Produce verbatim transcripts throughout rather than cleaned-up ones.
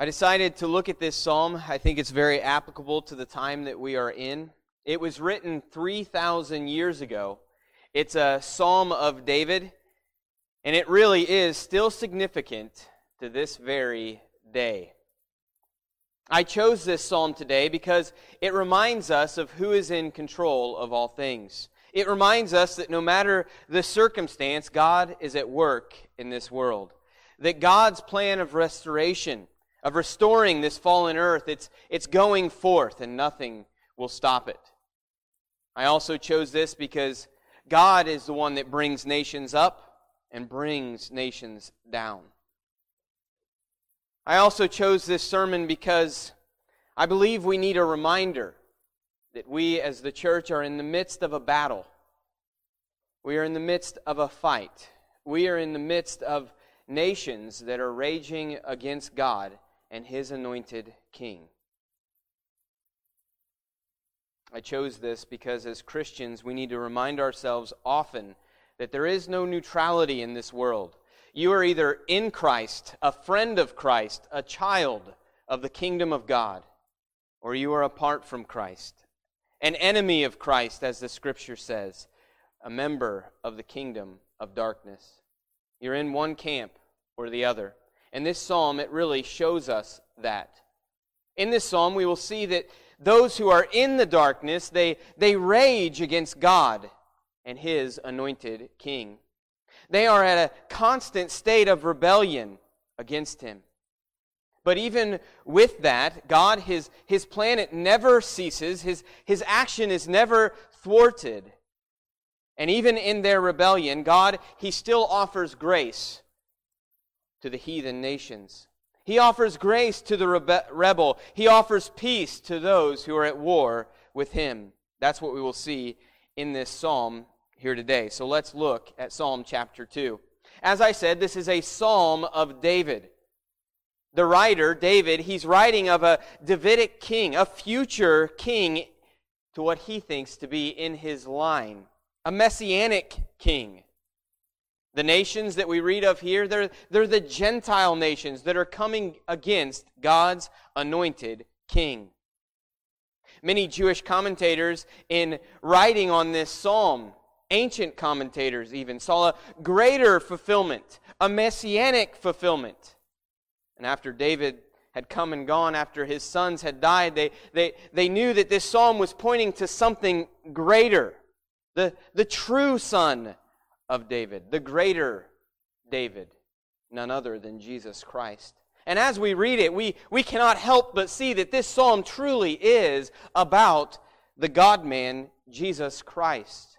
I decided to look at this psalm. I think it's very applicable to the time that we are in. It was written three thousand years ago. It's a psalm of David, and it really is still significant to this very day. I chose this psalm today because it reminds us of who is in control of all things. It reminds us that no matter the circumstance, God is at work in this world. That God's plan of restoration, of restoring this fallen earth, it's, it's going forth and nothing will stop it. I also chose this because God is the one that brings nations up and brings nations down. I also chose this sermon because I believe we need a reminder that we as the church are in the midst of a battle. We are in the midst of a fight. We are in the midst of nations that are raging against God and His anointed King. I chose this because as Christians, we need to remind ourselves often that there is no neutrality in this world. You are either in Christ, a friend of Christ, a child of the kingdom of God, or you are apart from Christ, an enemy of Christ, as the Scripture says, a member of the kingdom of darkness. You're in one camp or the other. And this psalm, it really shows us that. In this psalm, we will see that those who are in the darkness, they, they rage against God and His anointed King. They are at a constant state of rebellion against Him. But even with that, God, His, His plan, it never ceases. His, His action is never thwarted. And even in their rebellion, God, He still offers grace to the heathen nations. He offers grace to the rebel. He offers peace to those who are at war with Him. That's what we will see in this psalm here today. So let's look at Psalm chapter two. As I said, this is a psalm of David. The writer, David, he's writing of a Davidic king, a future king to what he thinks to be in his line, a messianic king. The nations that we read of here, they're, they're the Gentile nations that are coming against God's anointed king. Many Jewish commentators, in writing on this psalm, ancient commentators even, saw a greater fulfillment, a messianic fulfillment. And after David had come and gone, after his sons had died, they, they, they knew that this psalm was pointing to something greater, the, the true son of David, the greater David, none other than Jesus Christ. And as we read it, we, we cannot help but see that this psalm truly is about the God-man, Jesus Christ.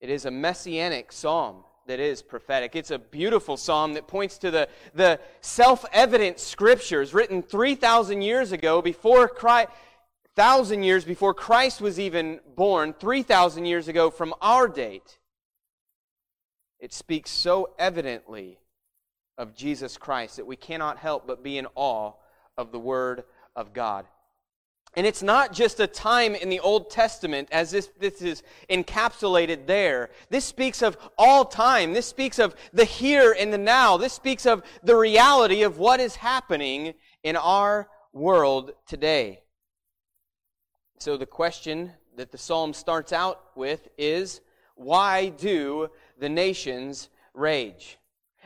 It is a messianic psalm that is prophetic. It's a beautiful psalm that points to the, the self-evident Scriptures written three thousand years ago, before Christ, one thousand years before Christ was even born, three thousand years ago from our date. It speaks so evidently of Jesus Christ that we cannot help but be in awe of the Word of God. And it's not just a time in the Old Testament as this, this is encapsulated there. This speaks of all time. This speaks of the here and the now. This speaks of the reality of what is happening in our world today. So the question that the psalm starts out with is, why do the nations rage?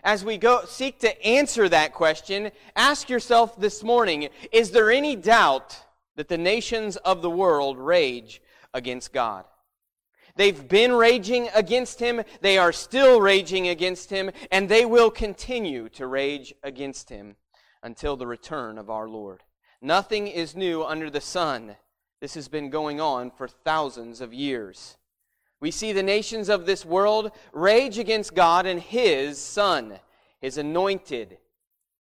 As we go seek to answer that question, ask yourself this morning, is there any doubt that the nations of the world rage against God? They've been raging against Him, they are still raging against Him, and they will continue to rage against Him until the return of our Lord. Nothing is new under the sun. This has been going on for thousands of years. We see the nations of this world rage against God and His Son, His anointed,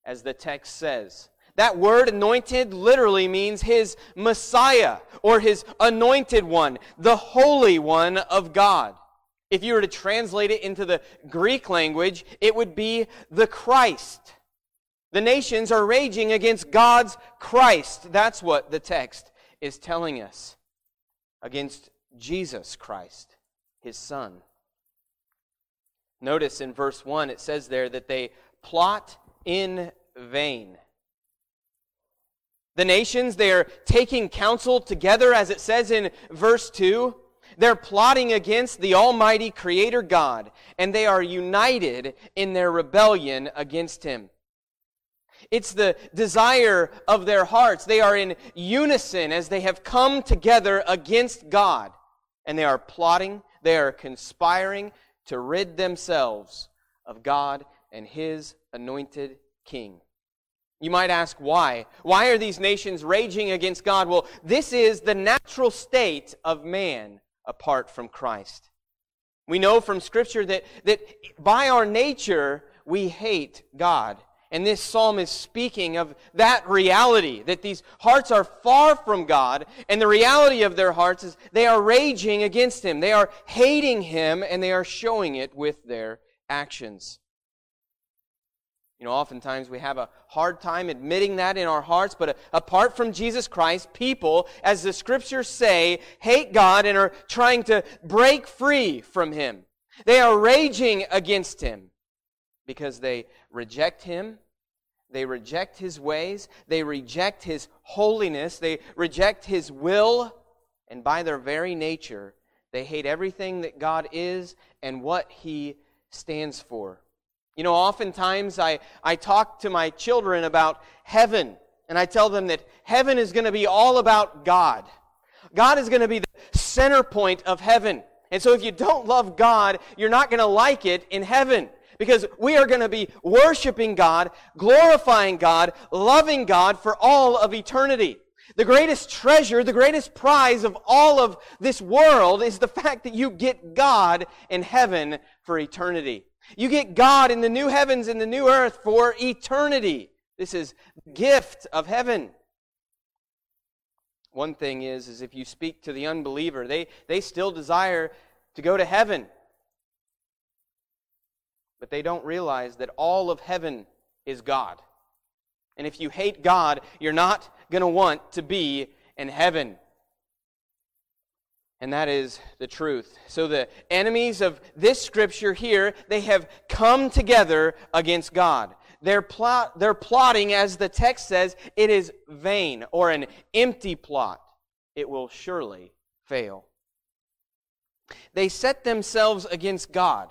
as the text says. That word anointed literally means His Messiah, or His anointed one, the Holy One of God. If you were to translate it into the Greek language, it would be the Christ. The nations are raging against God's Christ. That's what the text is telling us, against Jesus Christ, His Son. Notice in verse one, it says there that they plot in vain. The nations, they are taking counsel together, as it says in verse two. They're plotting against the Almighty Creator God, and they are united in their rebellion against Him. It's the desire of their hearts. They are in unison as they have come together against God, and they are plotting, they are conspiring to rid themselves of God and His anointed King. You might ask, why? Why are these nations raging against God? Well, this is the natural state of man apart from Christ. We know from Scripture that, that by our nature, we hate God. And this psalm is speaking of that reality, that these hearts are far from God, and the reality of their hearts is they are raging against Him. They are hating Him, and they are showing it with their actions. You know, oftentimes we have a hard time admitting that in our hearts, but apart from Jesus Christ, people, as the Scriptures say, hate God and are trying to break free from Him. They are raging against Him because they reject Him, they reject His ways, they reject His holiness, they reject His will, and by their very nature, they hate everything that God is and what He stands for. You know, oftentimes I, I talk to my children about heaven, and I tell them that heaven is going to be all about God. God is going to be the center point of heaven. And so if you don't love God, you're not going to like it in heaven, because we are going to be worshiping God, glorifying God, loving God for all of eternity. The greatest treasure, the greatest prize of all of this world is the fact that you get God in heaven for eternity. You get God in the new heavens and the new earth for eternity. This is the gift of heaven. One thing is, is if you speak to the unbeliever, they, they still desire to go to heaven. But they don't realize that all of heaven is God. And if you hate God, you're not going to want to be in heaven. And that is the truth. So the enemies of this Scripture here, they have come together against God. They're, pl- they're plotting, as the text says, it is vain, or an empty plot. It will surely fail. They set themselves against God.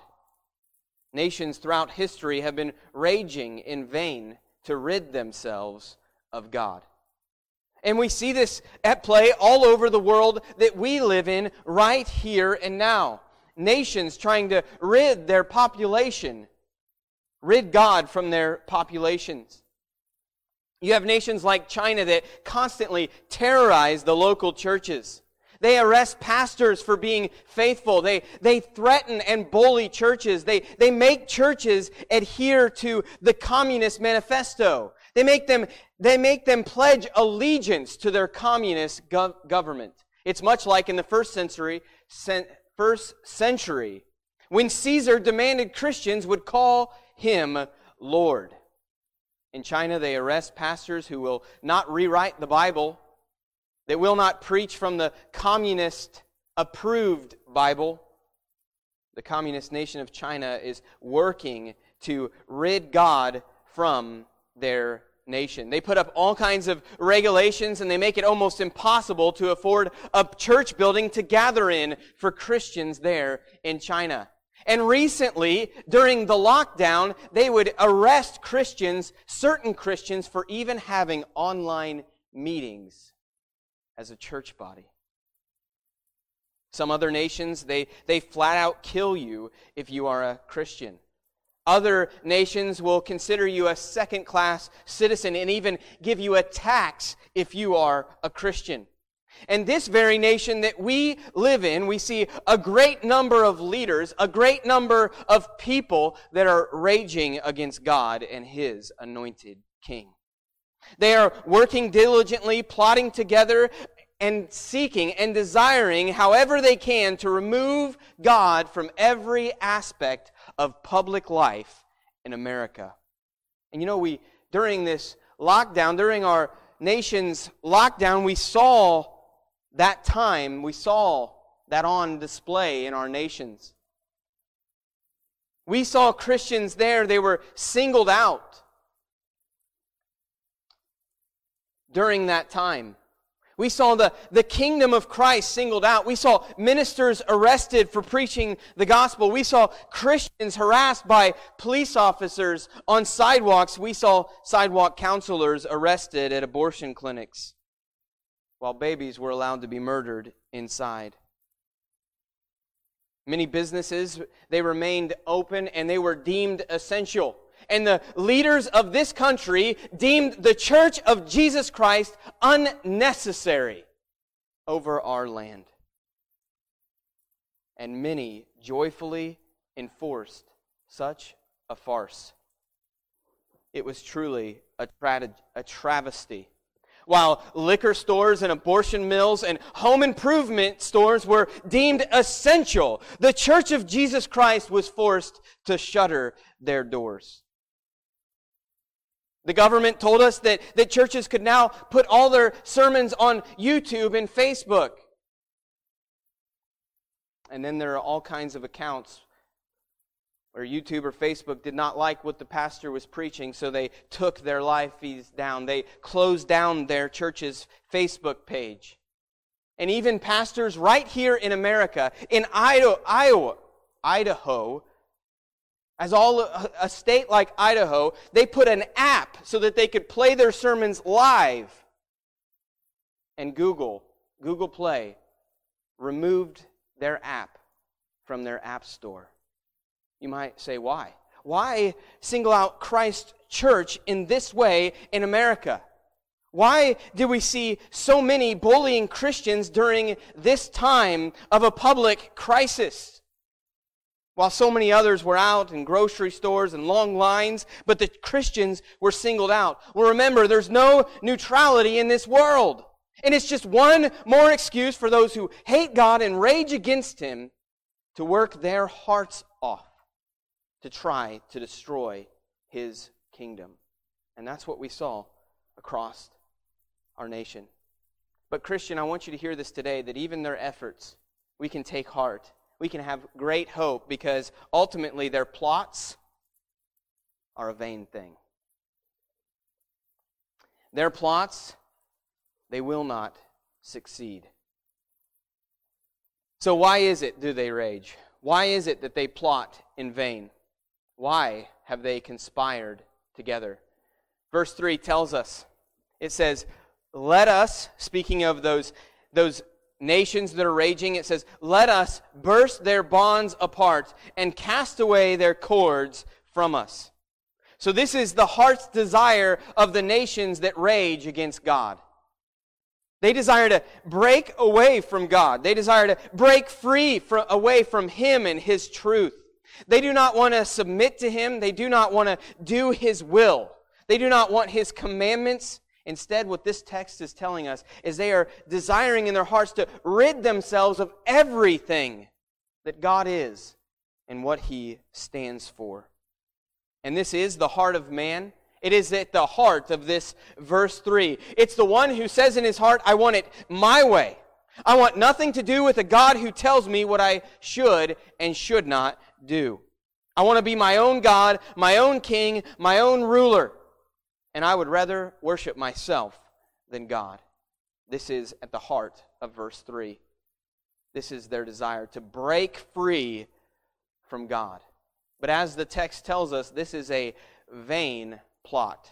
Nations throughout history have been raging in vain to rid themselves of God. And we see this at play all over the world that we live in right here and now. Nations trying to rid their population, rid God from their populations. You have nations like China that constantly terrorize the local churches. They arrest pastors for being faithful. They, they threaten and bully churches. They, they make churches adhere to the Communist Manifesto. They make them, they make them pledge allegiance to their communist gov- government. It's much like in the first century, cent- first century, when Caesar demanded Christians would call him Lord. In China, they arrest pastors who will not rewrite the Bible, that will not preach from the communist-approved Bible. The communist nation of China is working to rid God from their nation. They put up all kinds of regulations, and they make it almost impossible to afford a church building to gather in for Christians there in China. And recently, during the lockdown, they would arrest Christians, certain Christians, for even having online meetings as a church body. Some other nations, they, they flat out kill you if you are a Christian. Other nations will consider you a second-class citizen and even give you a tax if you are a Christian. And this very nation that we live in, we see a great number of leaders, a great number of people that are raging against God and His anointed King. They are working diligently, plotting together, and seeking and desiring however they can to remove God from every aspect of public life in America. And you know, we during this lockdown, during our nation's lockdown, we saw that time, we saw that on display in our nations. We saw Christians there, they were singled out. during that time. We saw the, the kingdom of Christ singled out. We saw ministers arrested for preaching the gospel. We saw Christians harassed by police officers on sidewalks. We saw sidewalk counselors arrested at abortion clinics, while babies were allowed to be murdered inside. Many businesses, they remained open and they were deemed essential. And the leaders of this country deemed the Church of Jesus Christ unnecessary over our land. And many joyfully enforced such a farce. It was truly a, tra- a travesty. While liquor stores and abortion mills and home improvement stores were deemed essential, the Church of Jesus Christ was forced to shutter their doors. The government told us that, that churches could now put all their sermons on YouTube and Facebook. And then there are all kinds of accounts where YouTube or Facebook did not like what the pastor was preaching, so they took their live feeds down. They closed down their church's Facebook page. And even pastors right here in America, in Idaho, Iowa, Idaho, As all a state like Idaho, they put an app so that they could play their sermons live. And Google, Google Play, removed their app from their app store. You might say, why? Why single out Christ's church in this way in America? Why do we see so many bullying Christians during this time of a public crisis? While so many others were out in grocery stores and long lines, but the Christians were singled out. Well, remember, there's no neutrality in this world. And it's just one more excuse for those who hate God and rage against Him to work their hearts off to try to destroy His kingdom. And that's what we saw across our nation. But Christian, I want you to hear this today, that even their efforts, we can take heart. We can have great hope, because ultimately their plots are a vain thing. Their plots, they will not succeed. So why is it do they rage? Why is it that they plot in vain? Why have they conspired together? Verse three tells us, it says, let us, speaking of those, those nations that are raging, it says, let us burst their bonds apart and cast away their cords from us. So this is the heart's desire of the nations that rage against God. They desire to break away from God. They desire to break free from, away from Him and His truth. They do not want to submit to Him. They do not want to do His will. They do not want His commandments. Instead, what this text is telling us is they are desiring in their hearts to rid themselves of everything that God is and what He stands for. And this is the heart of man. It is at the heart of this verse three. It's the one who says in his heart, I want it my way. I want nothing to do with a God who tells me what I should and should not do. I want to be my own God, my own king, my own ruler. And I would rather worship myself than God. This is at the heart of verse three. This is their desire to break free from God. But as the text tells us, this is a vain plot.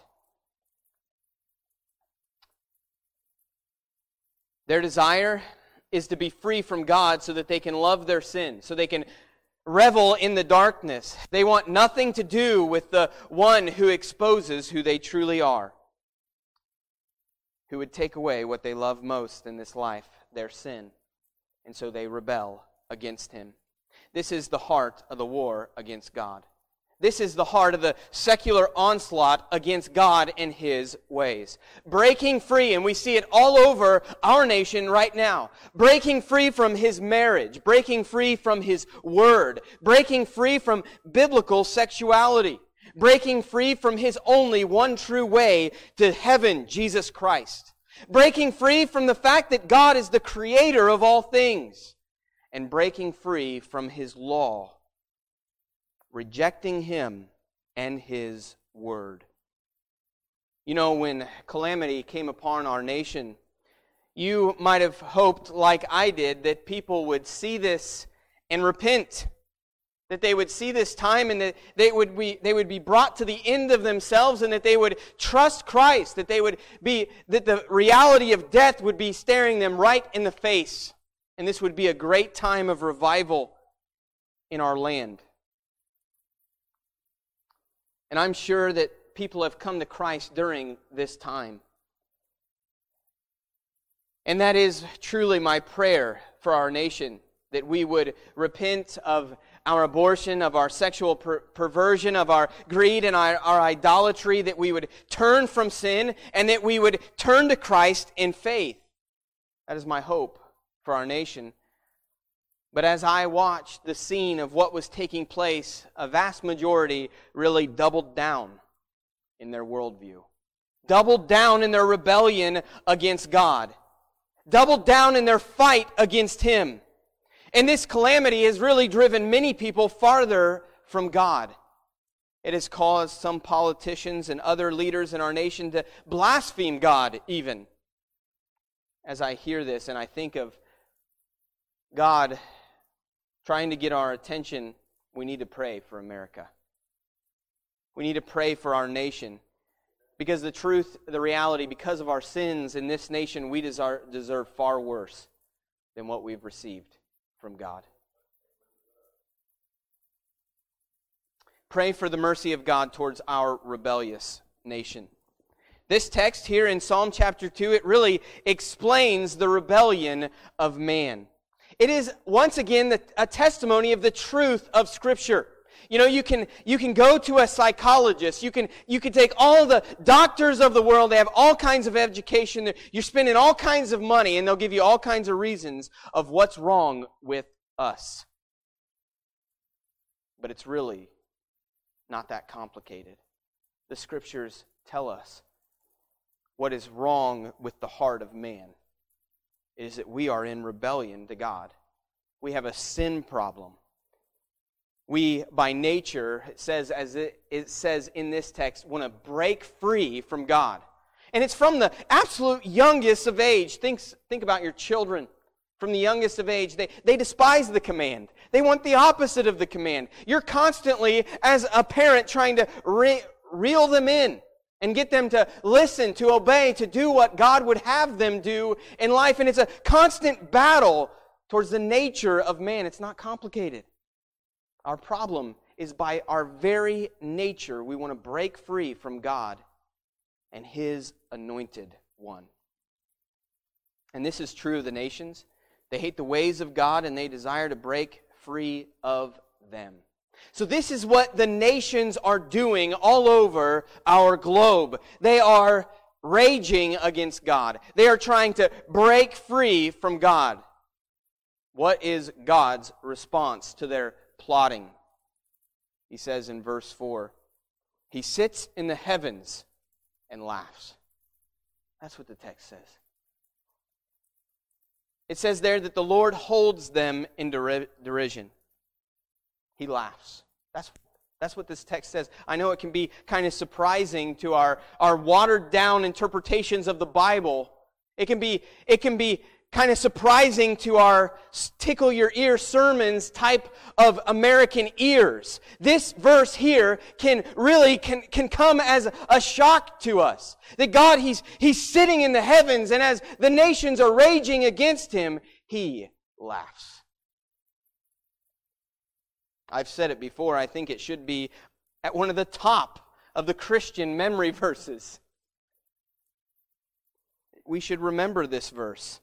Their desire is to be free from God so that they can love their sin, so they can revel in the darkness. They want nothing to do with the one who exposes who they truly are, who would take away what they love most in this life, their sin. And so they rebel against Him. This is the heart of the war against God. This is the heart of the secular onslaught against God and His ways. Breaking free, and we see it all over our nation right now. Breaking free from His marriage. Breaking free from His word. Breaking free from biblical sexuality. Breaking free from His only one true way to heaven, Jesus Christ. Breaking free from the fact that God is the creator of all things. And breaking free from His law. Rejecting Him and His word. You know, when calamity came upon our nation, you might have hoped, like I did, that people would see this and repent. That they would see this time and that they would be, they would be brought to the end of themselves and that they would trust Christ, that they would be, that the reality of death would be staring them right in the face. And this would be a great time of revival in our land. And I'm sure that people have come to Christ during this time. And that is truly my prayer for our nation, that we would repent of our abortion, of our sexual per- perversion, of our greed and our, our idolatry, that we would turn from sin and that we would turn to Christ in faith. That is my hope for our nation. But as I watched the scene of what was taking place, a vast majority really doubled down in their worldview, doubled down in their rebellion against God, doubled down in their fight against Him. And this calamity has really driven many people farther from God. It has caused some politicians and other leaders in our nation to blaspheme God even. As I hear this and I think of God trying to get our attention, we need to pray for America. We need to pray for our nation. Because the truth, the reality, because of our sins in this nation, we deserve far worse than what we've received from God. Pray for the mercy of God towards our rebellious nation. This text here in Psalm chapter two, it really explains the rebellion of man. It is once again the, a testimony of the truth of Scripture. You know, you can you can go to a psychologist. You can you can take all the doctors of the world. They have all kinds of education. You're spending all kinds of money, and they'll give you all kinds of reasons of what's wrong with us. But it's really not that complicated. The Scriptures tell us what is wrong with the heart of man. It is that we are in rebellion to God. We have a sin problem. We, by nature, it says as it, it says in this text, want to break free from God. And it's from the absolute youngest of age. Think, think about your children. From the youngest of age, they, they despise the command. They want the opposite of the command. You're constantly, as a parent, trying to re- reel them in and get them to listen, to obey, to do what God would have them do in life. And it's a constant battle towards the nature of man. It's not complicated. Our problem is by our very nature, we want to break free from God and His anointed one. And this is true of the nations. They hate the ways of God and they desire to break free of them. So this is what the nations are doing all over our globe. They are raging against God. They are trying to break free from God. What is God's response to their plotting? He says in verse four, He sits in the heavens and laughs. That's what the text says. It says there that the Lord holds them in derision. He laughs. That's, that's what this text says. I know it can be kind of surprising to our, our watered-down interpretations of the Bible. It can be, it can be kind of surprising to our tickle-your-ear sermons type of American ears. This verse here can really can, can come as a shock to us. That God, He's He's sitting in the heavens, and as the nations are raging against Him, He laughs. I've said it before, I think it should be at one of the top of the Christian memory verses. We should remember this verse.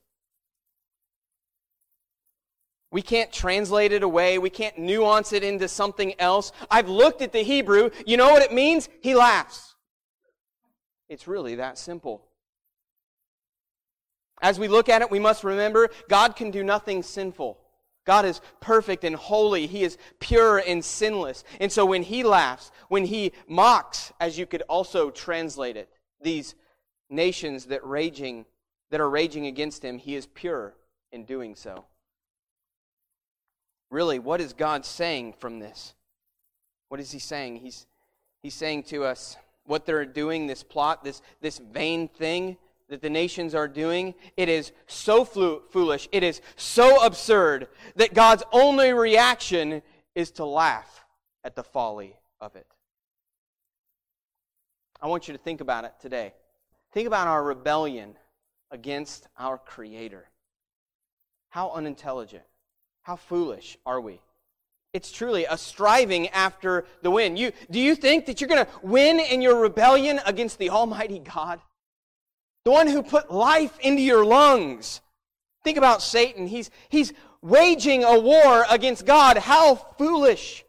We can't translate it away. We can't nuance it into something else. I've looked at the Hebrew. You know what it means? He laughs. It's really that simple. As we look at it, we must remember God can do nothing sinful. God is perfect and holy. He is pure and sinless. And so when He laughs, when He mocks, as you could also translate it, these nations that raging, that are raging against Him, He is pure in doing so. Really, what is God saying from this? What is He saying? He's, he's saying to us, what they're doing, this plot, this, this vain thing that the nations are doing, it is so flu- foolish, it is so absurd that God's only reaction is to laugh at the folly of it. I want you to think about it today. Think about our rebellion against our Creator. How unintelligent, how foolish are we? It's truly a striving after the wind. You, do you think that you're going to win in your rebellion against the Almighty God? The one who put life into your lungs. Think about Satan. He's, he's waging a war against God. How foolish.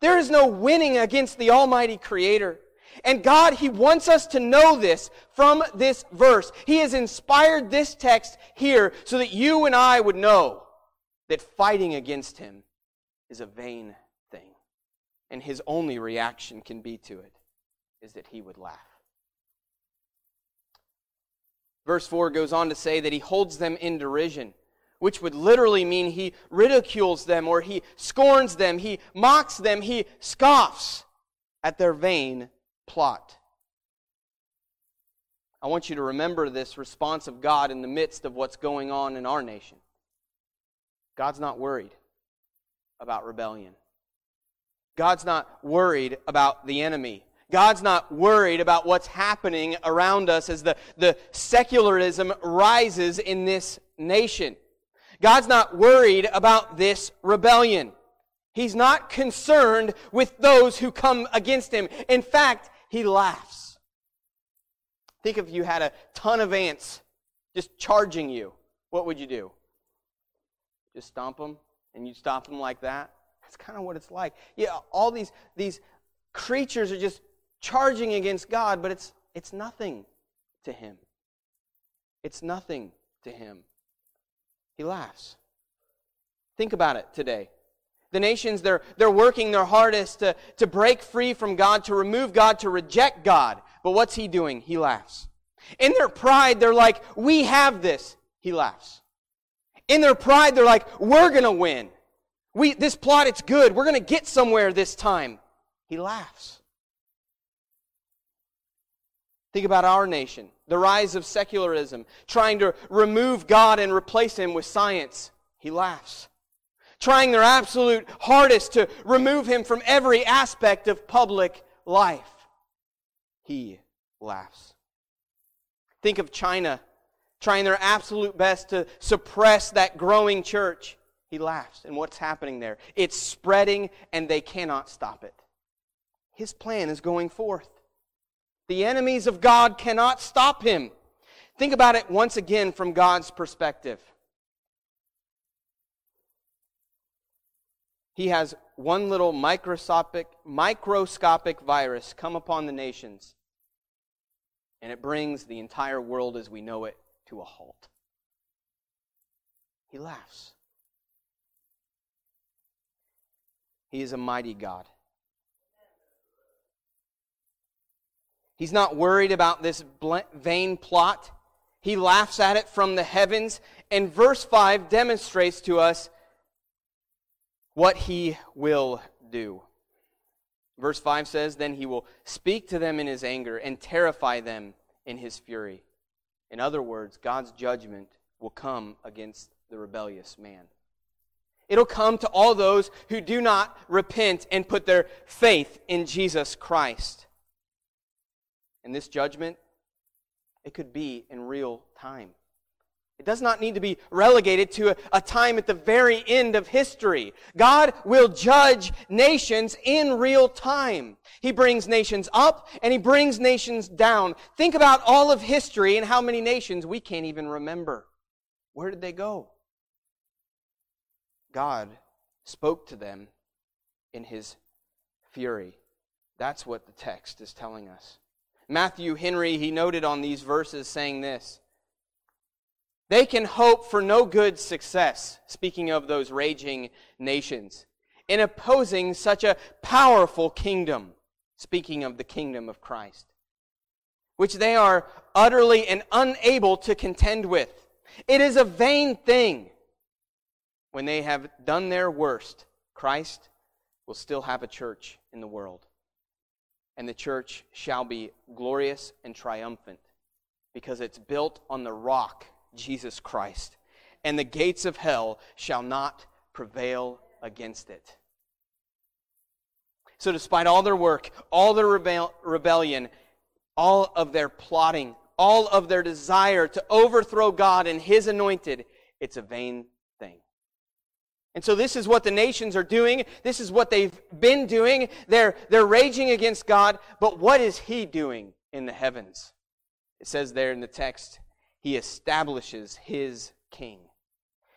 There is no winning against the Almighty Creator. And God, He wants us to know this from this verse. He has inspired this text here so that you and I would know that fighting against Him is a vain thing. And His only reaction can be to it is that He would laugh. Verse four goes on to say that He holds them in derision, which would literally mean He ridicules them or He scorns them, He mocks them, He scoffs at their vain plot. I want you to remember this response of God in the midst of what's going on in our nation. God's not worried about rebellion. God's not worried about the enemy. God's not worried about what's happening around us as the, the secularism rises in this nation. God's not worried about this rebellion. He's not concerned with those who come against Him. In fact, He laughs. Think if you had a ton of ants just charging you. What would you do? Just stomp them? And you stop them like that? That's kind of what it's like. Yeah, all these, these creatures are just charging against God, but it's it's nothing to Him. It's nothing to Him. He laughs. Think about it today. The nations, they're, they're working their hardest to, to break free from God, to remove God, to reject God. But what's He doing? He laughs. In their pride, they're like, we have this. He laughs. In their pride, they're like, we're going to win. We This plot, it's good. We're going to get somewhere this time. He laughs. Think about our nation. The rise of secularism, trying to remove God and replace Him with science. He laughs. Trying their absolute hardest to remove Him from every aspect of public life. He laughs. Think of China, trying their absolute best to suppress that growing church. He laughs. And what's happening there? It's spreading and they cannot stop it. His plan is going forth. The enemies of God cannot stop Him. Think about it once again from God's perspective. He has one little microscopic, microscopic virus come upon the nations, and it brings the entire world as we know it to a halt. He laughs. He is a mighty God. He's not worried about this vain plot. He laughs at it from the heavens. And verse five demonstrates to us what He will do. Verse five says, then He will speak to them in His anger and terrify them in His fury. In other words, God's judgment will come against the rebellious man. It'll come to all those who do not repent and put their faith in Jesus Christ. And this judgment, it could be in real time. It does not need to be relegated to a, a time at the very end of history. God will judge nations in real time. He brings nations up and He brings nations down. Think about all of history and how many nations we can't even remember. Where did they go? God spoke to them in His fury. That's what the text is telling us. Matthew Henry, he noted on these verses saying this, they can hope for no good success, speaking of those raging nations, in opposing such a powerful kingdom, speaking of the kingdom of Christ, which they are utterly and unable to contend with. It is a vain thing. When they have done their worst, Christ will still have a church in the world. and the church shall be glorious and triumphant, because it's built on the rock, Jesus Christ, and the gates of hell shall not prevail against it. So despite all their work, all their rebel- rebellion, all of their plotting, all of their desire to overthrow God and His anointed, it's a vain thing. And so this is what the nations are doing. This is what they've been doing. They're, they're raging against God. But what is He doing in the heavens? It says there in the text, He establishes His king.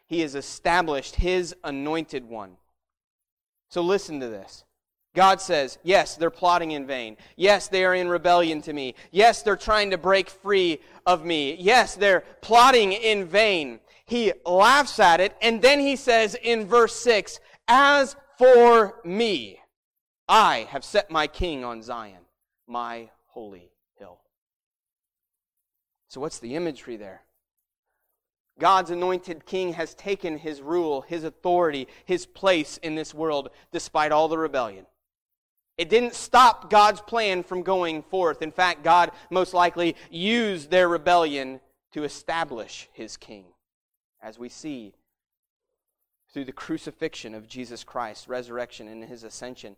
He has established His anointed one. So listen to this. God says, yes, they're plotting in vain. Yes, they are in rebellion to me. Yes, they're trying to break free of me. Yes, they're plotting in vain. He laughs at it, and then He says in verse six, as for me, I have set my king on Zion, my holy hill. So what's the imagery there? God's anointed king has taken His rule, His authority, His place in this world, despite all the rebellion. It didn't stop God's plan from going forth. In fact, God most likely used their rebellion to establish His king, as we see through the crucifixion of Jesus Christ, resurrection, and His ascension.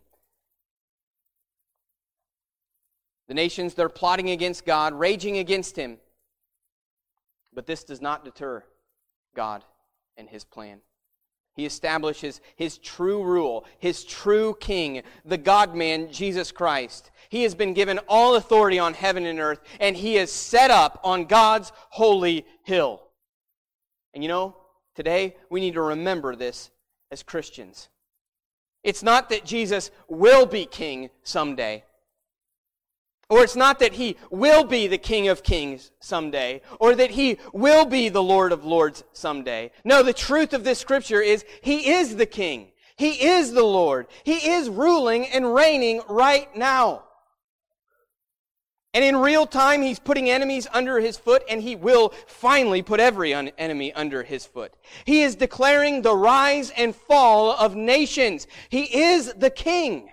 The nations, they're plotting against God, raging against Him. But this does not deter God and His plan. He establishes His true rule, His true king, the God-man, Jesus Christ. He has been given all authority on heaven and earth, and He is set up on God's holy hill. And you know, today we need to remember this as Christians. It's not that Jesus will be king someday. Or it's not that He will be the King of Kings someday, or that He will be the Lord of Lords someday. No, the truth of this Scripture is He is the King. He is the Lord. He is ruling and reigning right now. And in real time, He's putting enemies under His foot, and He will finally put every un- enemy under His foot. He is declaring the rise and fall of nations. He is the King.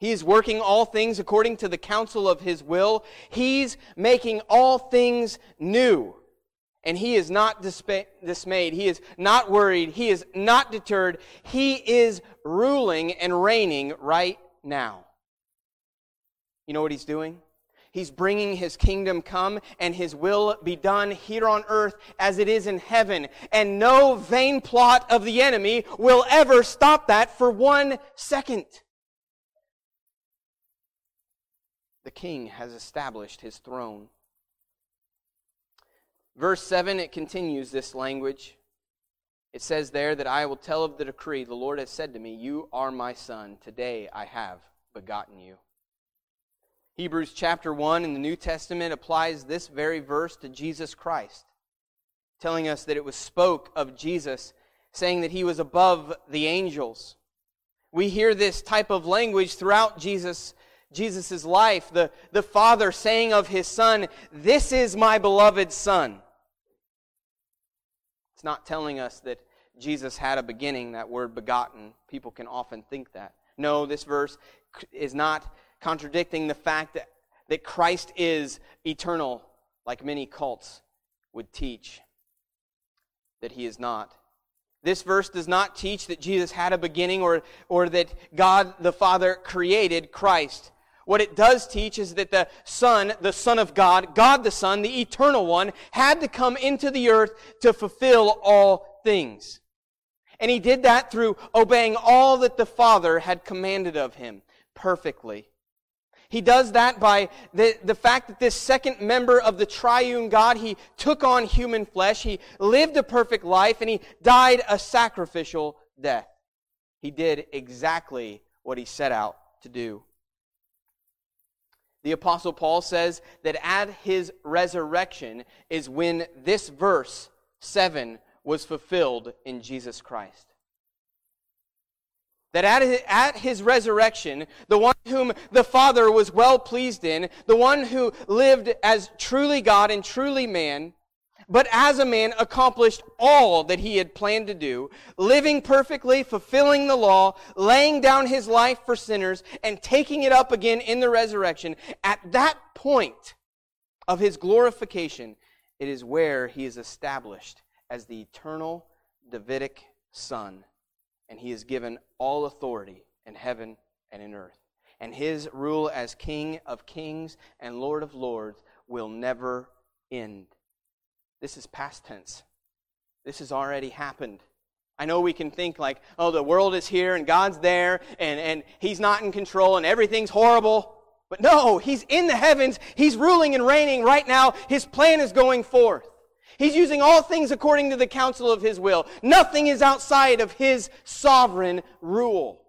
He is working all things according to the counsel of His will. He's making all things new. And He is not dispa- dismayed. He is not worried. He is not deterred. He is ruling and reigning right now. You know what He's doing? He's bringing His kingdom come and His will be done here on earth as it is in heaven. And no vain plot of the enemy will ever stop that for one second. The king has established his throne. Verse seven, it continues this language. It says there that I will tell of the decree. The Lord has said to me, you are my son. Today I have begotten you. Hebrews chapter one in the New Testament applies this very verse to Jesus Christ, telling us that it was spoke of Jesus, saying that He was above the angels. We hear this type of language throughout Jesus' Jesus' life, the, the Father saying of His Son, this is my beloved Son. It's not telling us that Jesus had a beginning, that word begotten. People can often think that. No, this verse is not contradicting the fact that, that Christ is eternal, like many cults would teach that He is not. This verse does not teach that Jesus had a beginning or, or that God the Father created Christ. What it does teach is that the Son, the Son of God, God the Son, the Eternal One, had to come into the earth to fulfill all things. And He did that through obeying all that the Father had commanded of Him perfectly. He does that by the, the fact that this second member of the triune God, He took on human flesh, He lived a perfect life, and He died a sacrificial death. He did exactly what He set out to do. The Apostle Paul says that at His resurrection is when this verse seven was fulfilled in Jesus Christ. That at His resurrection, the one whom the Father was well pleased in, the one who lived as truly God and truly man, but as a man accomplished all that he had planned to do, living perfectly, fulfilling the law, laying down his life for sinners, and taking it up again in the resurrection. At that point of his glorification, it is where he is established as the eternal Davidic son, and he is given all authority in heaven and in earth. And his rule as King of kings and Lord of lords will never end. This is past tense. This has already happened. I know we can think like, oh, the world is here and God's there and, and he's not in control and everything's horrible. But no, he's in the heavens. He's ruling and reigning right now. His plan is going forth. He's using all things according to the counsel of his will. Nothing is outside of his sovereign rule.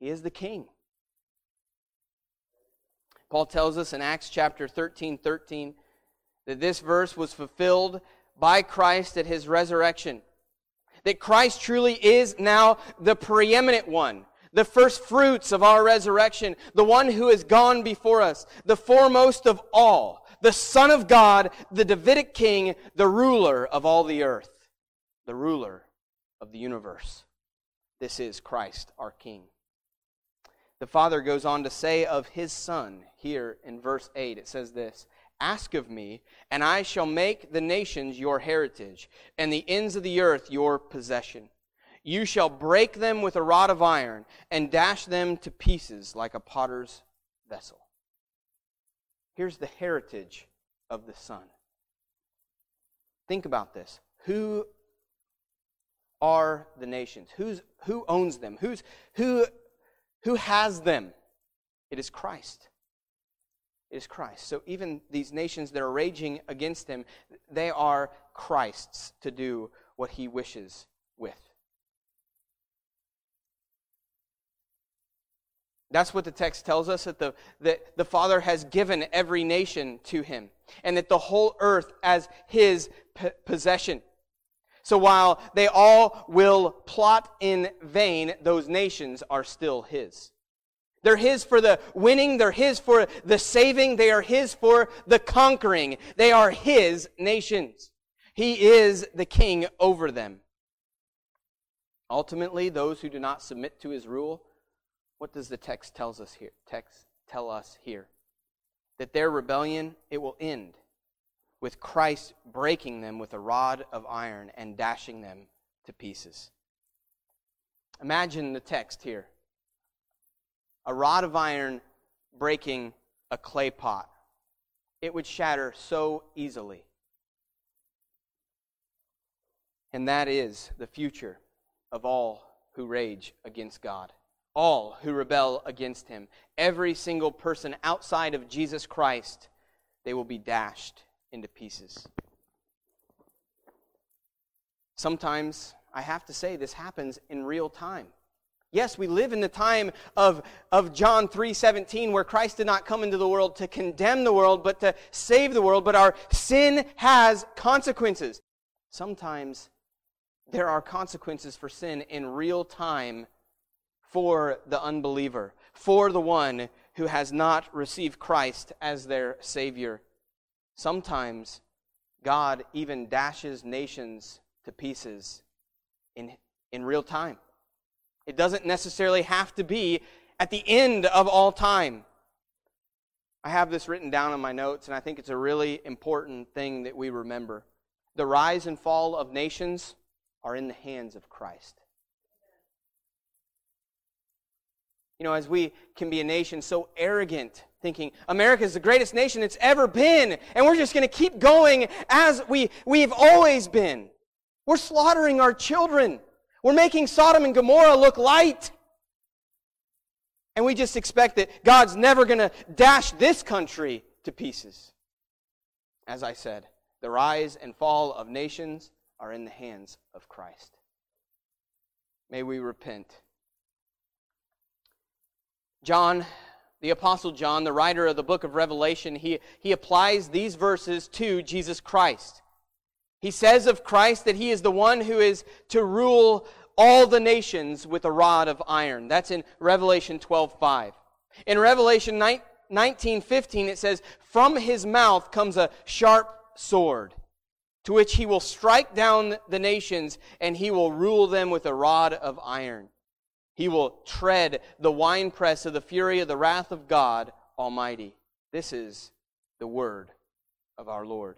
He is the king. Paul tells us in Acts chapter thirteen, thirteen, that this verse was fulfilled by Christ at his resurrection. That Christ truly is now the preeminent one, the first fruits of our resurrection, the one who has gone before us, the foremost of all, the Son of God, the Davidic King, the ruler of all the earth, the ruler of the universe. This is Christ, our King. The Father goes on to say of his Son, here in verse eight, it says this, "Ask of me, and I shall make the nations your heritage, and the ends of the earth your possession. You shall break them with a rod of iron, and dash them to pieces like a potter's vessel." Here's the heritage of the Son. Think about this. Who are the nations? Who's, who owns them? Who's, who... Who has them? It is Christ. It is Christ. So even these nations that are raging against him, they are Christ's to do what he wishes with. That's what the text tells us, that the, that the Father has given every nation to him, and that the whole earth as his p- possession. So while they all will plot in vain, those nations are still his. They're his for the winning. They're his for the saving. They are his for the conquering. They are his nations. He is the king over them. Ultimately, those who do not submit to his rule, what does the text tells us here? Text tell us here that their rebellion, it will end with Christ breaking them with a rod of iron and dashing them to pieces. Imagine the text here. A rod of iron breaking a clay pot. It would shatter so easily. And that is the future of all who rage against God. All who rebel against him. Every single person outside of Jesus Christ, they will be dashed into pieces. Sometimes, I have to say, this happens in real time. Yes, we live in the time of, of John three seventeen, where Christ did not come into the world to condemn the world, but to save the world. But our sin has consequences. Sometimes there are consequences for sin in real time for the unbeliever, for the one who has not received Christ as their Savior. Sometimes God even dashes nations to pieces in, in real time. It doesn't necessarily have to be at the end of all time. I have this written down in my notes, and I think it's a really important thing that we remember. The rise and fall of nations are in the hands of Christ. You know, as we can be a nation so arrogant, thinking America is the greatest nation it's ever been, and we're just going to keep going as we, we've always been. We're slaughtering our children. We're making Sodom and Gomorrah look light. And we just expect that God's never going to dash this country to pieces. As I said, the rise and fall of nations are in the hands of Christ. May we repent. John, the Apostle John, the writer of the book of Revelation, he, he applies these verses to Jesus Christ. He says of Christ that he is the one who is to rule all the nations with a rod of iron. That's in Revelation twelve five. In Revelation nineteen fifteen, it says, "From his mouth comes a sharp sword, to which he will strike down the nations, and he will rule them with a rod of iron. He will tread the winepress of the fury of the wrath of God Almighty. This is the word of our Lord.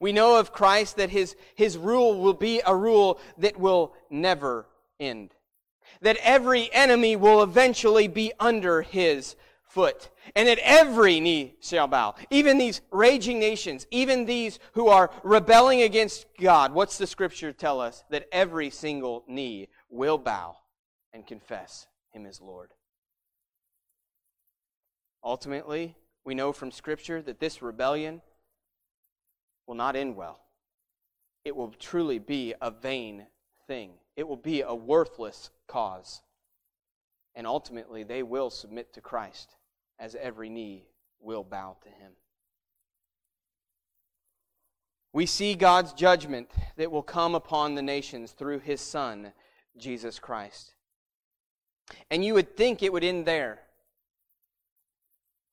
We know of Christ that his, his rule will be a rule that will never end. That every enemy will eventually be under his foot, and that every knee shall bow, even these raging nations, even these who are rebelling against God. What's the scripture tell us? That every single knee will bow and confess him as Lord. Ultimately, we know from scripture that this rebellion will not end well. It will truly be a vain thing. It will be a worthless cause. And ultimately, they will submit to Christ, as every knee will bow to him. We see God's judgment that will come upon the nations through his Son, Jesus Christ. And you would think it would end there.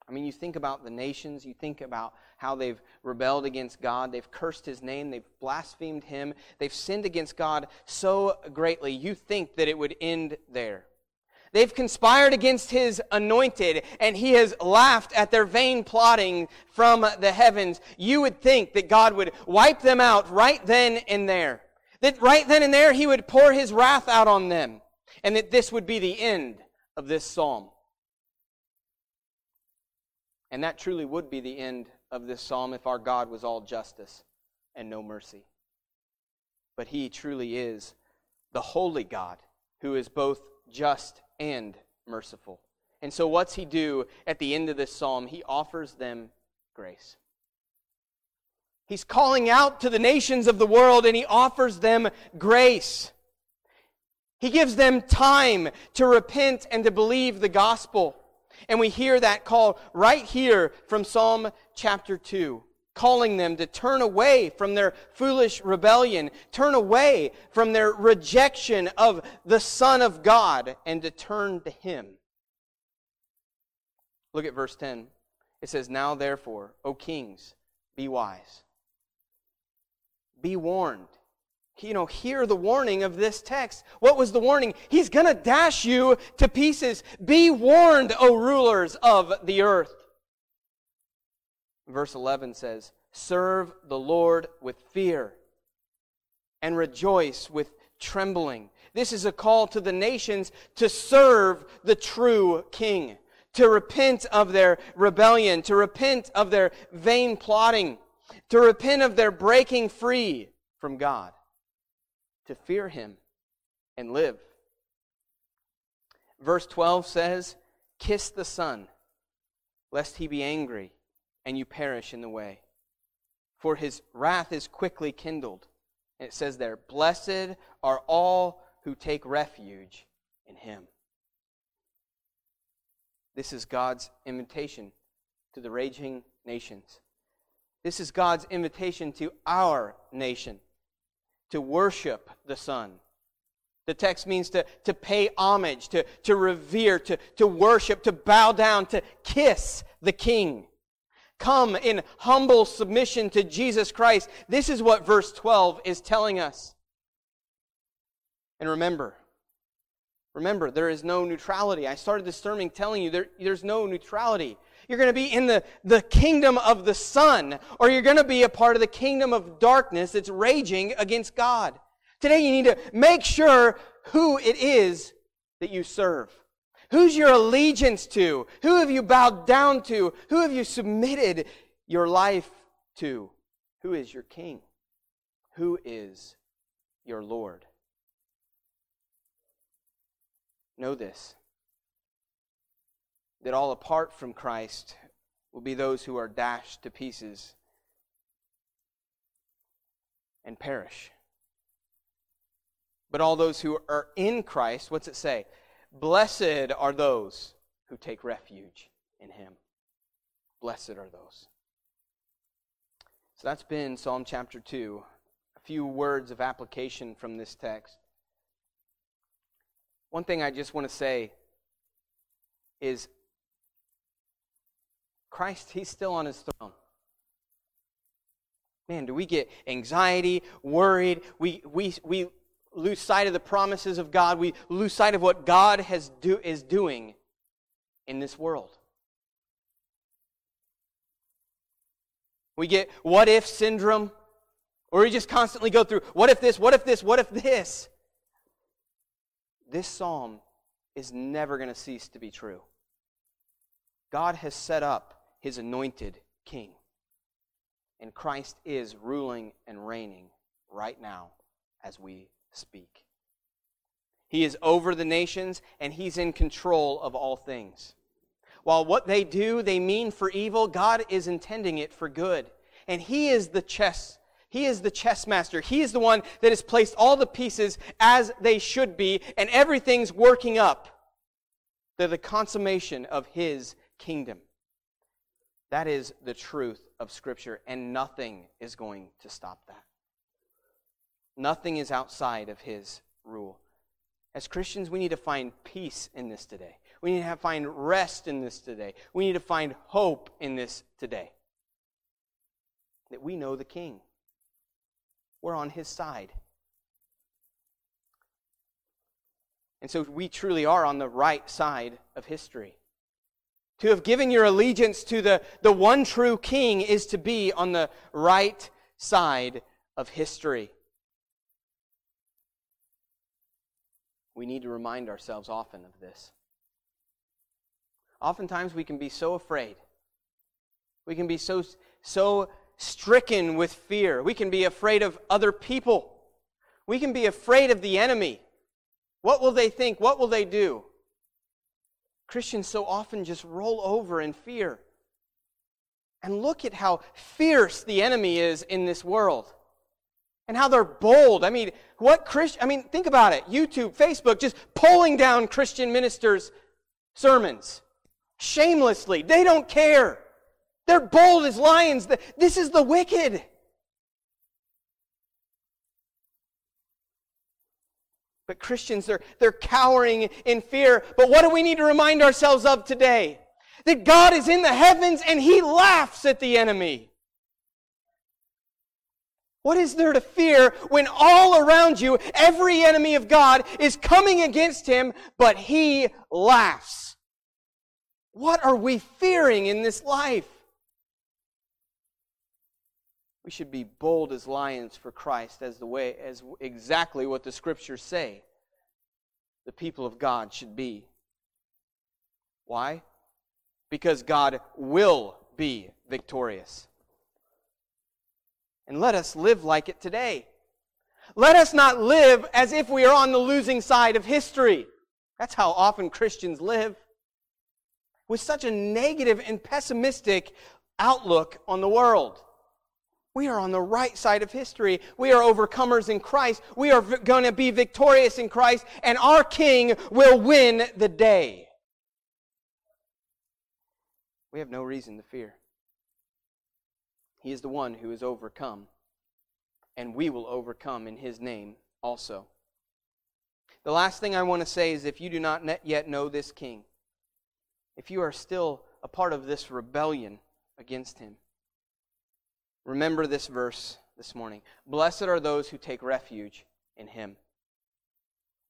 I mean, you think about the nations, you think about how they've rebelled against God, they've cursed his name, they've blasphemed him, they've sinned against God so greatly, you think that it would end there. They've conspired against his anointed, and he has laughed at their vain plotting from the heavens. You would think that God would wipe them out right then and there. That right then and there he would pour his wrath out on them. And that this would be the end of this psalm. And that truly would be the end of this psalm if our God was all justice and no mercy. But he truly is the holy God who is both just and merciful. And so what's he do at the end of this psalm? He offers them grace. He's calling out to the nations of the world, and he offers them grace. He gives them time to repent and to believe the gospel. And we hear that call right here from Psalm chapter two, calling them to turn away from their foolish rebellion, turn away from their rejection of the Son of God, and to turn to him. Look at verse ten. It says, "Now therefore, O kings, be wise. Be warned." You know, hear the warning of this text. What was the warning? He's going to dash you to pieces. Be warned, O rulers of the earth. Verse eleven says, "Serve the Lord with fear and rejoice with trembling." This is a call to the nations to serve the true king, to repent of their rebellion, to repent of their vain plotting, to repent of their breaking free from God, to fear him and live. Verse twelve says, "Kiss the Son, lest he be angry and you perish in the way, for his wrath is quickly kindled." And it says there, "Blessed are all who take refuge in him." This is God's invitation to the raging nations. This is God's invitation to our nation, to worship the Son. The text means to, to pay homage, to, to revere, to, to worship, to bow down, to kiss the King. Come in humble submission to Jesus Christ. This is what verse twelve is telling us. And remember, remember, there is no neutrality. I started this sermon telling you there, there's no neutrality. You're going to be in the, the kingdom of the Son, or you're going to be a part of the kingdom of darkness that's raging against God. Today you need to make sure who it is that you serve. Who's your allegiance to? Who have you bowed down to? Who have you submitted your life to? Who is your king? Who is your Lord? Know this, that all apart from Christ will be those who are dashed to pieces and perish. But all those who are in Christ, what's it say? Blessed are those who take refuge in him. Blessed are those. So that's been Psalm chapter two. A few words of application from this text. One thing I just want to say is Christ, he's still on his throne. Man, do we get anxiety, worried? We we we lose sight of the promises of God. We lose sight of what God has do is doing in this world. We get what if syndrome, or we just constantly go through what if this, what if this, what if this. This psalm is never going to cease to be true. God has set up his anointed king, and Christ is ruling and reigning right now as we speak. He is over the nations, and he's in control of all things. While what they do, they mean for evil, God is intending it for good. And he is the chess He is the chess master. He is the one that has placed all the pieces as they should be, and everything's working up to the consummation of his kingdom. That is the truth of Scripture, and nothing is going to stop that. Nothing is outside of his rule. As Christians, we need to find peace in this today. We need to find rest in this today. We need to find hope in this today. That we know the King. We're on his side. And so we truly are on the right side of history. To have given your allegiance to the, the one true King is to be on the right side of history. We need to remind ourselves often of this. Oftentimes we can be so afraid. We can be so so stricken with fear. We can be afraid of other people. We can be afraid of the enemy. What will they think? What will they do? Christians so often just roll over in fear. And look at how fierce the enemy is in this world. And how they're bold. I mean, what Christian, I mean, think about it. YouTube, Facebook, just pulling down Christian ministers' sermons. Shamelessly. They don't care. They're bold as lions. This is the wicked. But Christians, they're, they're cowering in fear. But what do we need to remind ourselves of today? That God is in the heavens and he laughs at the enemy. What is there to fear when all around you, every enemy of God is coming against him, but he laughs? What are we fearing in this life? We should be bold as lions for Christ, as the way, as exactly what the Scriptures say the people of God should be. Why? Because God will be victorious. And let us live like it today. Let us not live as if we are on the losing side of history. That's how often Christians live, with such a negative and pessimistic outlook on the world. We are on the right side of history. We are overcomers in Christ. We are going to be victorious in Christ, and our King will win the day. We have no reason to fear. He is the one who is overcome, and we will overcome in his name also. The last thing I want to say is, if you do not yet know this King, if you are still a part of this rebellion against him, remember this verse this morning. Blessed are those who take refuge in him.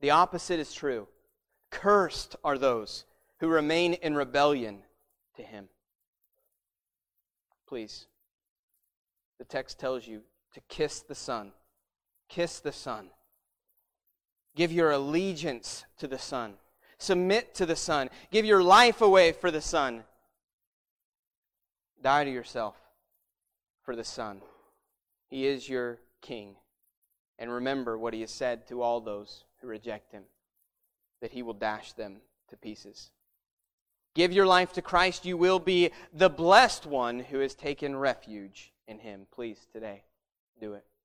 The opposite is true. Cursed are those who remain in rebellion to him. Please, the text tells you to kiss the Son. Kiss the Son. Give your allegiance to the Son. Submit to the Son. Give your life away for the Son. Die to yourself for the Son. He is your King. And remember what he has said to all those who reject him, that he will dash them to pieces. Give your life to Christ. You will be the blessed one who has taken refuge in him. Please, today, do it.